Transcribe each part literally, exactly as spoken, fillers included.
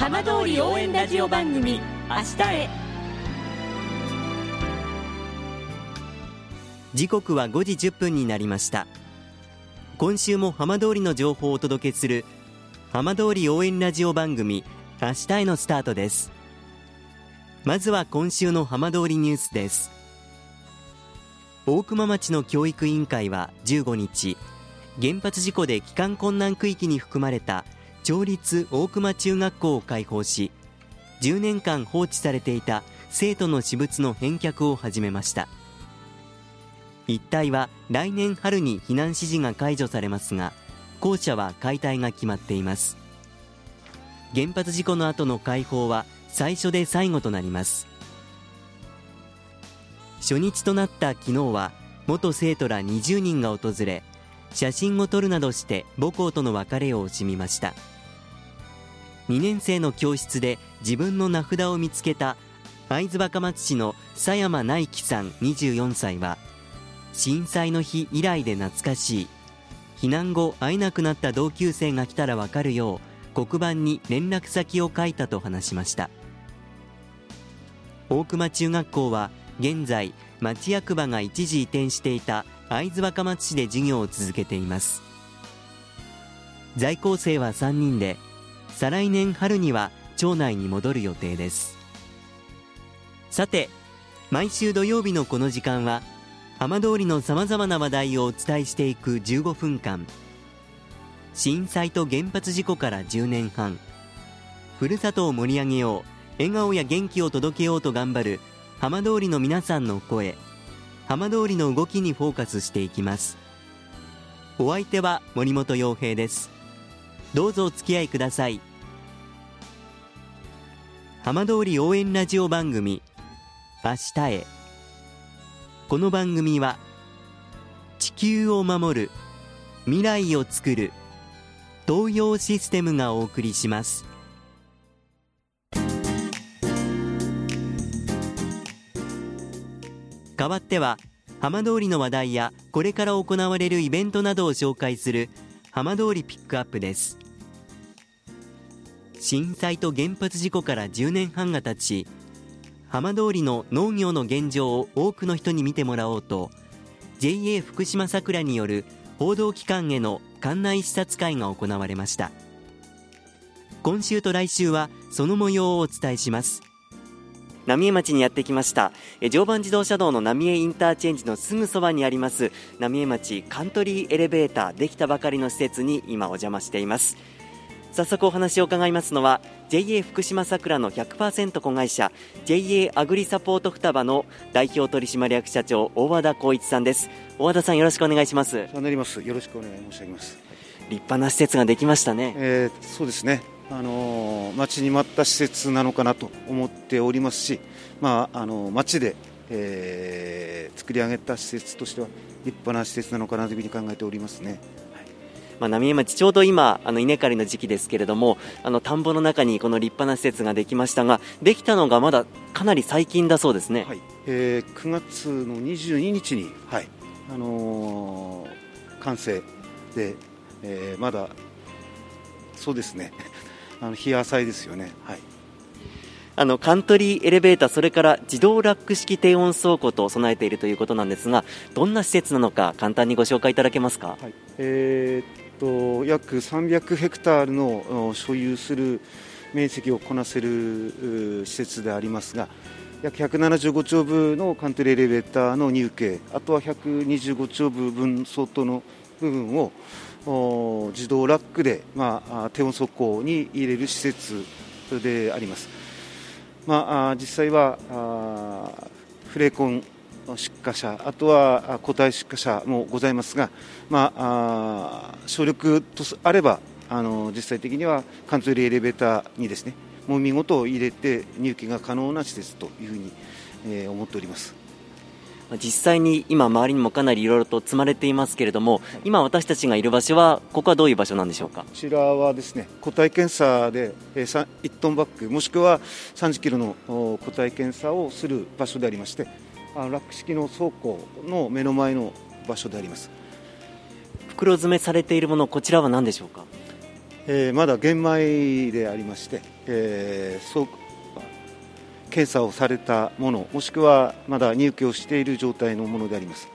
浜通り応援ラジオ番組明日へ。時刻はごじじゅっぷんになりました。今週も浜通りの情報をお届けする浜通り応援ラジオ番組明日へのスタートです。まずは今週の浜通りニュースです。大熊町の教育委員会はじゅうごにち、原発事故で帰還困難区域に含まれた町立大熊中学校を開放し、じゅうねんかん放置されていた生徒の私物の返却を始めました。一帯は来年春に避難指示が解除されますが、校舎は解体が決まっています。原発事故の後の開放は最初で最後となります。初日となった昨日は元生徒らにじゅうにんが訪れ、写真を撮るなどして母校との別れを惜しみました。にねん生の教室で自分の名札を見つけた会津若松市の佐山内樹さんにじゅうよんさいは、震災の日以来で懐かしい、避難後会えなくなった同級生が来たらわかるよう黒板に連絡先を書いたと話しました。大熊中学校は現在、町役場が一時移転していた会津若松市で授業を続けています。在校生はさんにんで、再来年春には町内に戻る予定です。さて、毎週土曜日のこの時間は浜通りのさまざまな話題をお伝えしていくじゅうごふんかん、震災と原発事故からじゅうねんはん、ふるさとを盛り上げよう、笑顔や元気を届けようと頑張る浜通りの皆さんの声、浜通りの動きにフォーカスしていきます。お相手は森本陽平です。どうぞお付き合いください。浜通り応援ラジオ番組明日へ。この番組は地球を守る、未来をつくる東洋システムがお送りします。代わっては浜通りの話題やこれから行われるイベントなどを紹介する浜通りピックアップです。震災と原発事故からじゅうねんはんが経ち、浜通りの農業の現状を多くの人に見てもらおうと ジェーエー 福島さくらによる報道機関への館内視察会が行われました。今週と来週はその模様をお伝えします。浪江町にやってきました。常磐自動車道の浪江インターチェンジのすぐそばにあります浪江町カントリーエレベーター、できたばかりの施設に今お邪魔しています。早速お話を伺いますのは ジェーエー 福島さくらの ひゃくパーセント 子会社 ジェーエー アグリサポート双葉の代表取締役社長、大和田光一さんです。大和田さん、よろしくお願いします。そうなります。よろしくお願い申し上げます。立派な施設ができましたね。えー、そうですね、あの待ちに待った施設なのかなと思っておりますし、まあ、あの町で、えー、作り上げた施設としては立派な施設なのかなというふうに考えておりますね。はい、まあ、浪江町、ちょうど今あの稲刈りの時期ですけれども、あの田んぼの中にこの立派な施設ができましたが、できたのがまだかなり最近だそうですね。はい、えー、くがつのにじゅうににちに、はい、あのー、完成で、えー、まだそうですねあの日浅いですよね。はい、あのカントリーエレベーター、それから自動ラック式低温倉庫と備えているということなんですが、どんな施設なのか簡単にご紹介いただけますか。はい、えー、っと約さんびゃくヘクタールの所有する面積をこなせる施設でありますが、約ひゃくななじゅうごちょうぶのカントリーエレベーターの入形、あとはひゃくにじゅうごちょうぶぶん相当の部分を自動ラックで、まあ、低温速攻に入れる施設であります。まあ、実際はフレーコン出荷車、あとは固体出荷車もございますが、まあ、省力とあればあの実際的にはカントリーエレベーターにですね、もみごと入れて入荷が可能な施設というふうに、えー、思っております。実際に今周りにもかなりいろいろと積まれていますけれども、今私たちがいる場所は、ここはどういう場所なんでしょうか。こちらはですね、個体検査でいちトンバッグ、もしくはさんじゅっキロの個体検査をする場所でありまして、ラック式の倉庫の目の前の場所であります。袋詰めされているもの、こちらは何でしょうか。えー、まだ玄米でありまして、えー、そう検査をされたもの、もしくはまだ入居をしている状態のものであります。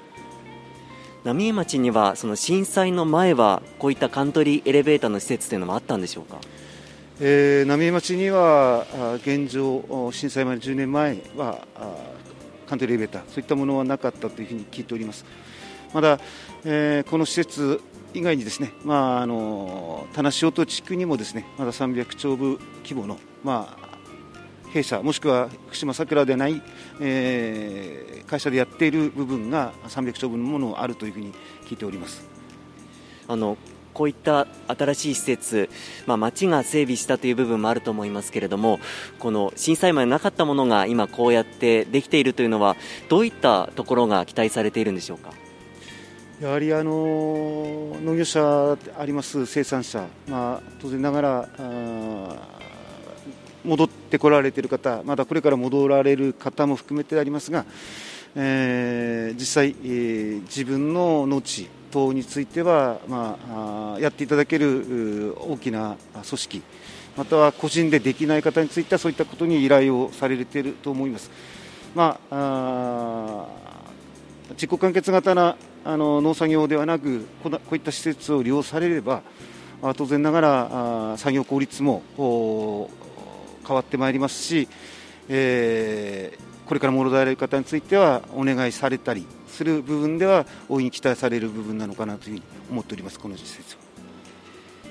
浪江町にはその震災の前はこういったカントリーエレベーターの施設というのもあったんでしょうか。えー、浪江町には現状、震災前のじゅうねんまえはカントリーエレベーター、そういったものはなかったというふうに聞いております。まだ、えー、この施設以外にですね、まあ、あの田無小島地区にもですね、まださんびゃくちょうぶ規模の、まあ、弊社もしくは福島さくらではない、えー、会社でやっている部分がさんびゃくちょうぶのものがあるというふうに聞いております。あのこういった新しい施設、まあ、町が整備したという部分もあると思いますけれども、この震災前なかったものが今こうやってできているというのはどういったところが期待されているんでしょうか。やはりあの農業者であります生産者、まあ、当然ながらあ戻ってこられている方、まだこれから戻られる方も含めてありますが、えー、実際、えー、自分の農地等については、まあ、やっていただける大きな組織、または個人でできない方についてはそういったことに依頼をされていると思います。まあ、あ自己完結型なあの農作業ではなく、こういった施設を利用されれば当然ながら作業効率も変わってまいりますし、えー、これから戻られる方についてはお願いされたりする部分では大いに期待される部分なのかなというふうに思っております。この施設は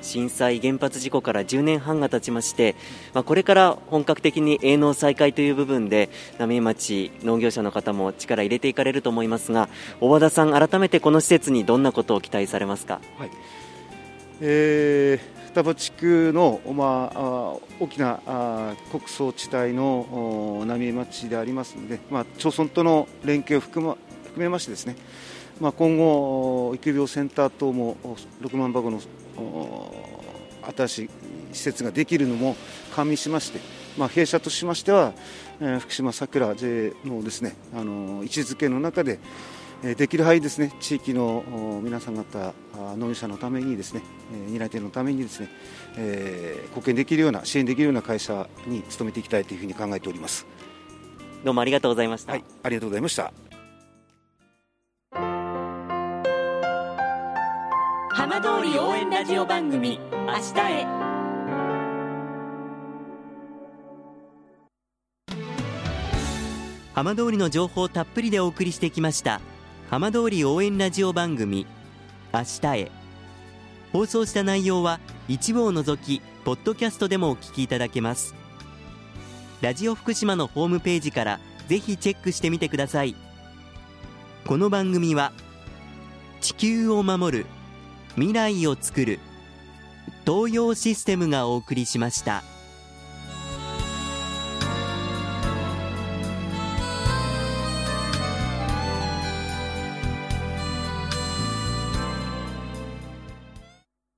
震災原発事故からじゅうねんはんが経ちまして、まあ、これから本格的に営農再開という部分で浪江町農業者の方も力入れていかれると思いますが、大和田さん、改めてこの施設にどんなことを期待されますか。はい、えー双葉地区の、まあ、大きな穀倉地帯の浪江町でありますので、まあ、町村との連携を 含,、ま、含めましてですね、まあ、今後育苗センター等もろくまんばこの新しい施設ができるのも加味しまして、まあ、弊社としましては、えー、福島さくら J のですね、あの位置づけの中でできる範囲ですね、地域の皆さん方、農業者のためにですね、担い手のためにですね、えー、貢献できるような、支援できるような会社に努めていきたいというふうに考えております。どうもありがとうございました。はい、ありがとうございました。浜通り応援ラジオ番組、明日へ。浜通りの情報をたっぷりでお送りしてきました。浜通り応援ラジオ番組明日へ。放送した内容は一部を除きポッドキャストでもお聞きいただけます。ラジオ福島のホームページからぜひチェックしてみてください。この番組は地球を守る未来をつくる東洋システムがお送りしました。